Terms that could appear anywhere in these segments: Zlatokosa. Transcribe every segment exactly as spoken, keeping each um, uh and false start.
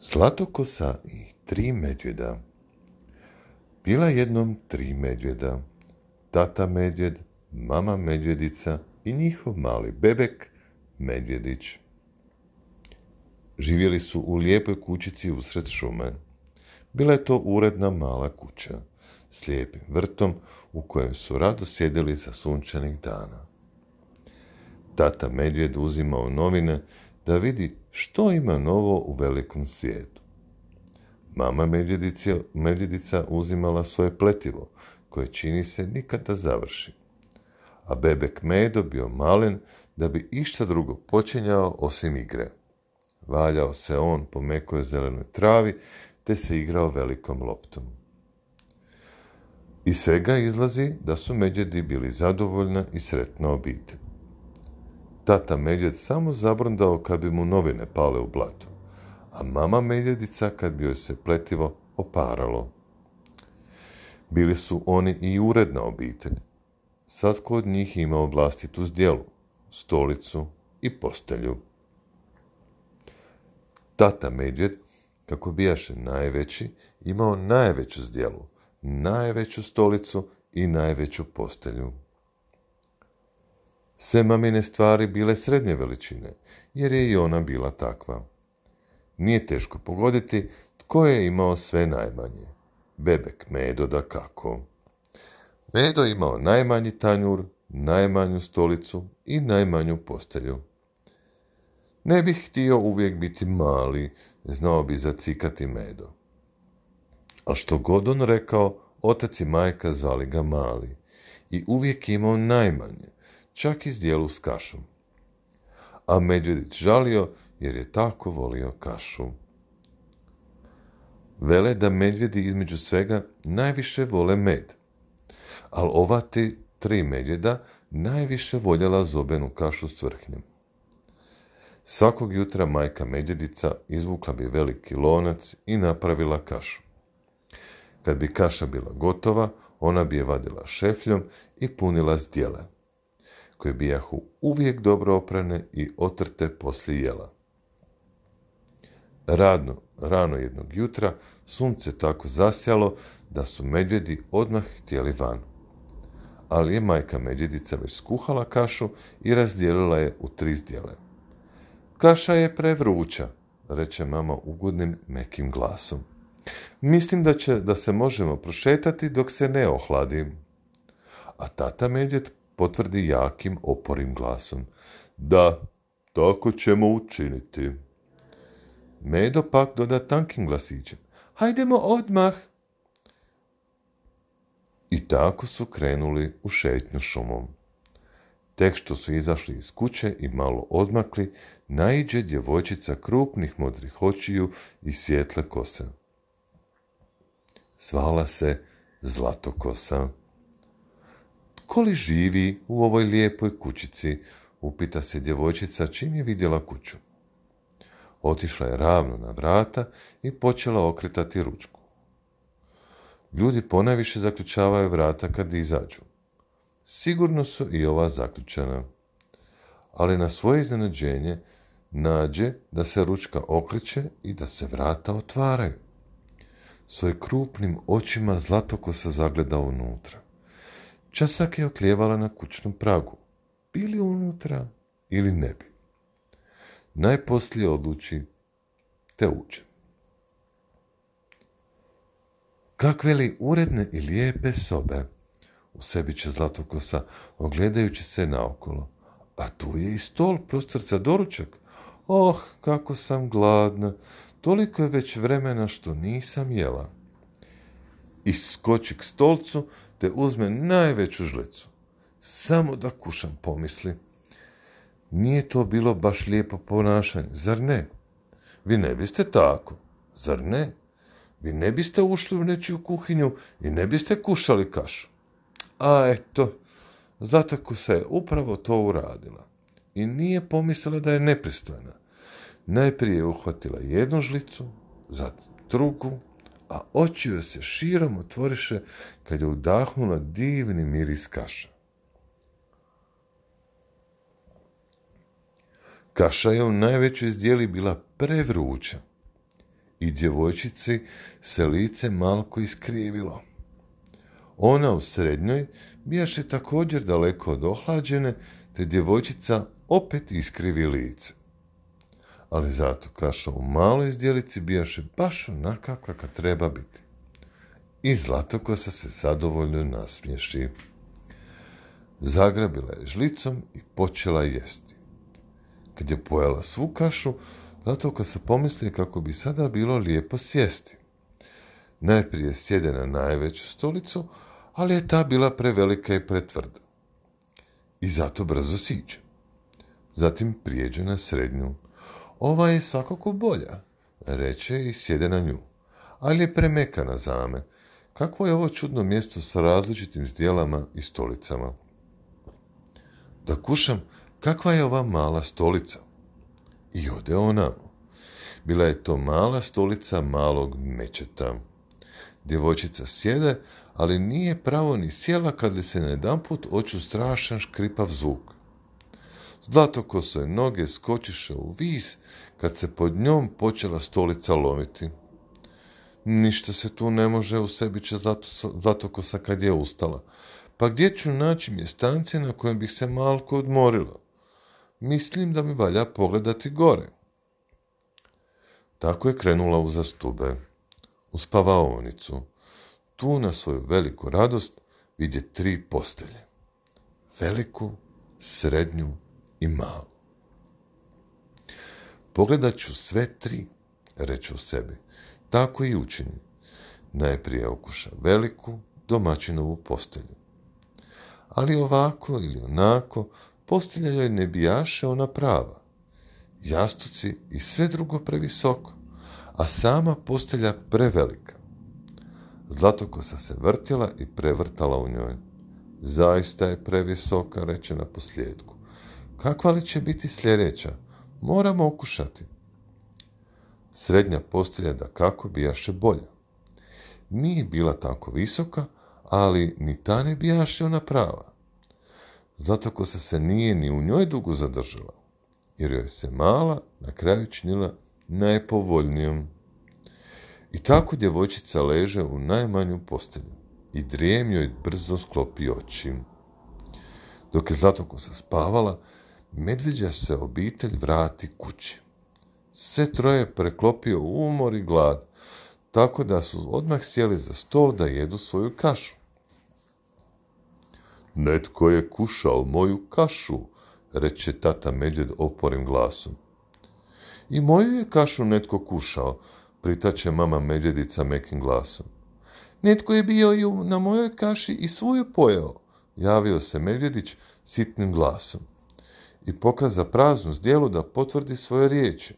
Zlatokosa i tri medvjeda. Bila jednom tri medvjeda, tata medvjed, mama medvjedica i njihov mali bebek medvjedić. Živjeli su u lijepoj kućici usred šume. Bila je to uredna mala kuća s lijepim vrtom u kojem su rado sjedili za sunčanih dana. Tata medvjed uzimao novine da vidi što ima novo u velikom svijetu. Mama medvjedica, medvjedica uzimala svoje pletivo, koje čini se nikada završi. A bebek Medo bio malen da bi išta drugo počinjao osim igre. Valjao se on po mekoj zelenoj travi, te se igrao velikom loptom. Iz svega izlazi da su medvjedi bili zadovoljna i sretna obitelj. Tata medvjed samo zabrndao kad bi mu novine pale u blato, a mama medvjedica kad bi joj se pletivo oparalo. Bili su oni i uredna obitelj. Svatko od njih imao vlastitu zdjelu, stolicu i postelju. Tata medvjed, kako bijaše najveći, imao najveću zdjelu, najveću stolicu i najveću postelju. Sve mamine stvari bile srednje veličine, jer je i ona bila takva. Nije teško pogoditi tko je imao sve najmanje. Bebek Medo dakako. Medo imao najmanji tanjur, najmanju stolicu i najmanju postelju. Ne bih htio uvijek biti mali, znao bi zacikati Medo. A što god on rekao, otac i majka zvali ga mali i uvijek imao najmanje, čak i zdjelu s kašom. A medvjedić žalio jer je tako volio kašu. Vele da medvjedi između svega najviše vole med, ali ova ti tri medvjeda najviše voljela zobenu kašu s vrhnjem. Svakog jutra majka medvjedica izvukla bi veliki lonac i napravila kašu. Kad bi kaša bila gotova, ona bi je vadila šefljom i punila zdjele, koje bijahu uvijek dobro oprane i otrte poslije jela. Radno, rano jednog jutra sunce tako zasjalo da su medvjedi odmah htjeli van. Ali je majka medvjedica već skuhala kašu i razdijelila je u tri zdjele. Kaša je prevruća, reče mama ugodnim mekim glasom. Mislim da će da se možemo prošetati dok se ne ohladim. A tata medvjed potvrdi jakim oporim glasom. Da, tako ćemo učiniti. Medo pak doda tankim glasićem. Hajdemo odmah! I tako su krenuli u šetnju šumom. Tek što su izašli iz kuće i malo odmakli, naiđe djevojčica krupnih modrih očiju i svijetle kose. Zvala se Zlatokosa. Tko li živi u ovoj lijepoj kućici? Upita se djevojčica čim je vidjela kuću. Otišla je ravno na vrata i počela okretati ručku. Ljudi ponajviše zaključavaju vrata kad izađu. Sigurno su i ova zaključana. Ali na svoje iznenađenje nađe da se ručka okreće i da se vrata otvaraju. Svojim krupnim očima Zlatokosa zagleda unutra. Časak je oklijevala na kućnom pragu. Bili unutra ili ne bi. Najposlije odluči te uđe. Kakve li uredne i lijepe sobe, u sebi će Zlatokosa, ogledajući se naokolo. A tu je i stol prostrt za doručak. Oh, kako sam gladna. Toliko je već vremena što nisam jela. Iskoči k stolcu te uzme najveću žlicu. Samo da kušam, pomisli. Nije to bilo baš lijepo ponašanje, zar ne? Vi ne biste tako, zar ne? Vi ne biste ušli u nečiju kuhinju i ne biste kušali kašu. A eto, Zlatokosa je upravo to uradila i nije pomislila da je nepristojna. Najprije je uhvatila jednu žlicu, zatim drugu, a oči joj se širom otvoriše kad je udahnula divni miris kaša. Kaša je u najvećoj zdjeli bila prevruća. i djevojčici se lice malko iskrivilo. Ona u srednjoj bijaše također daleko od ohlađene, te djevojčica opet iskrivi lice. Ali zato kaša u maloj izdjelici bijaše baš onaka kaka treba biti. I Zlatokosa se zadovoljno nasmiješi. Zagrabila je žlicom i počela jesti. Kad je pojela svu kašu, Zlatokosa pomisli kako bi sada bilo lijepo sjesti. Najprije sjede na najveću stolicu, ali je ta bila prevelika i pretvrda. I zato brzo siđe. Zatim prijeđe na srednju. Ova je svakako bolja, reče i sjede na nju, ali je premekana za me. Kako je ovo čudno mjesto sa različitim zdjelama i stolicama? Da kušam, kakva je ova mala stolica? I ode onamo. Bila je to mala stolica malog mečeta. Djevojčica sjede, ali nije pravo ni sjela kad li se najedanput oču strašan škripav zvuk. Zlatokoso je noge skočiše u vis kad se pod njom počela stolica lomiti. Ništa se tu ne može, u sebi će Zlatokosa kad je ustala. Pa gdje ću naći mjestance na kojem bih se malko odmorila? Mislim da mi valja pogledati gore. Tako je krenula uza stube, u spavaonicu. Tu na svoju veliku radost vidje tri postelje. Veliku, srednju i malu. Pogledat ću sve tri, reče u sebi. Tako i učini. Najprije okuša veliku domaćinovu postelju. Ali ovako ili onako, postelja joj ne bijaše ona prava. Jastuci i sve drugo previsoko, a sama postelja prevelika. Zlatokosa se vrtjela i prevrtala u njoj. Zaista je previsoka, reče na posljedku. Kakva li će biti sljedeća? Moramo okušati. Srednja postelja da kako bijaše bolja. Nije bila tako visoka, ali ni ta ne bijaše ona prava. Zlatokosa se nije ni u njoj dugo zadržala, jer joj se mala na kraju činila najpovoljnijom. I tako djevojčica leže u najmanju postelju i drijem joj brzo sklopi oči. Dok je Zlatokosa spavala, medvjeđa se obitelj vrati kući. Sve troje preklopio umor i glad, tako da su odmah sjeli za stol da jedu svoju kašu. Netko je kušao moju kašu, reče tata medvjed oporim glasom. I moju je kašu netko kušao, pritače mama medvjedica mekim glasom. Netko je bio i na mojoj kaši i svoju pojeo, javio se medvjedić sitnim glasom i pokaza praznu zdjelu da potvrdi svoje riječi.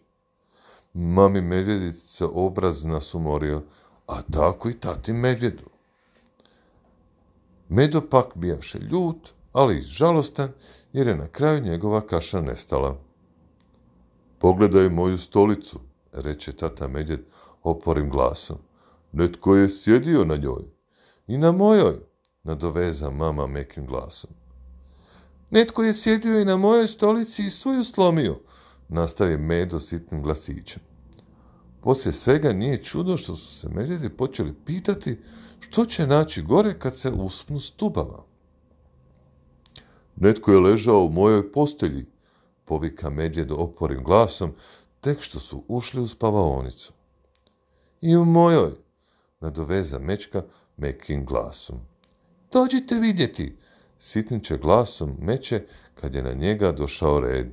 Mami medvjedici se obraz nasumorio, a tako i tati medvjedu. Medo pak bijaše ljut, ali i žalostan, jer je na kraju njegova kaša nestala. Pogledaj moju stolicu, reče tata medvjed oporim glasom. Netko je sjedio na njoj. I na mojoj, nadoveza mama mekim glasom. Netko je sjedio i na mojoj stolici i svoju slomio, nastavi Medo sitnim glasićem. Poslije svega nije čudo što su se medvjedi počeli pitati što će naći gore kad se uspnu stubava. Netko je ležao u mojoj postelji, povika medvjed oporim glasom, tek što su ušli u spavaonicu. I u mojoj, nadoveza mečka mekim glasom. Dođite vidjeti, sitniče glasom meče kad je na njega došao red.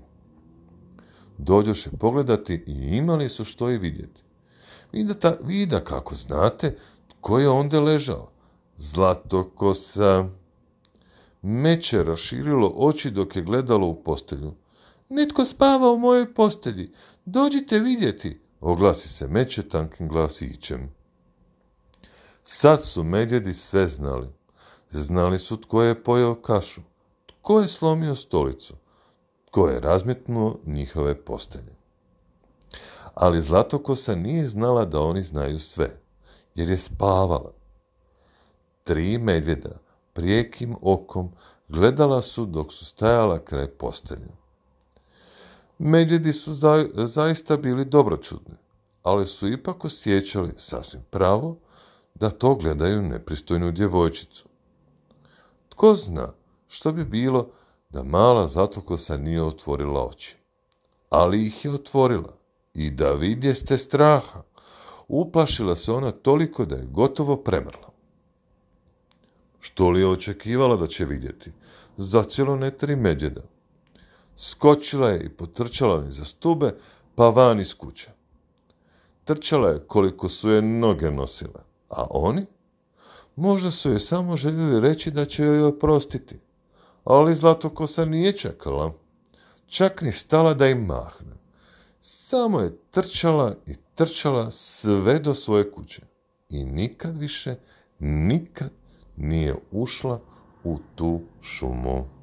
Dođoše pogledati i imali su što i vidjeti. Vidata, vida kako znate, tko je onda ležao? Zlatokosa. Meče raširilo oči dok je gledalo u postelju. Netko spava u mojoj postelji. Dođite vidjeti, oglasi se meče tankim glasićem. Sad su medvjedi sve znali. Znali su tko je pojeo kašu, tko je slomio stolicu, tko je razmetnuo njihove postelje. Ali Zlatokosa nije znala da oni znaju sve, jer je spavala. Tri medvjeda prijekim okom gledala su dok su stajala kraj postelje. Medvjedi su za, zaista bili dobročudni, ali su ipak osjećali sasvim pravo da to gledaju nepristojnu djevojčicu. Tko zna što bi bilo da mala Zlatokosa nije otvorila oči. Ali ih je otvorila i da vidjeste straha. Uplašila se ona toliko da je gotovo premrla. Što li je očekivala da će vidjeti? Zacijelo ne tri medjeda. Skočila je i potrčala niza stube, pa van iz kuće. Trčala je koliko su je noge nosile, a oni? Možda su je samo željeli reći da će joj oprostiti, ali Zlatokosa nije čekala. Čak ni stala da im mahne. Samo je trčala i trčala sve do svoje kuće i nikad više, nikad nije ušla u tu šumu.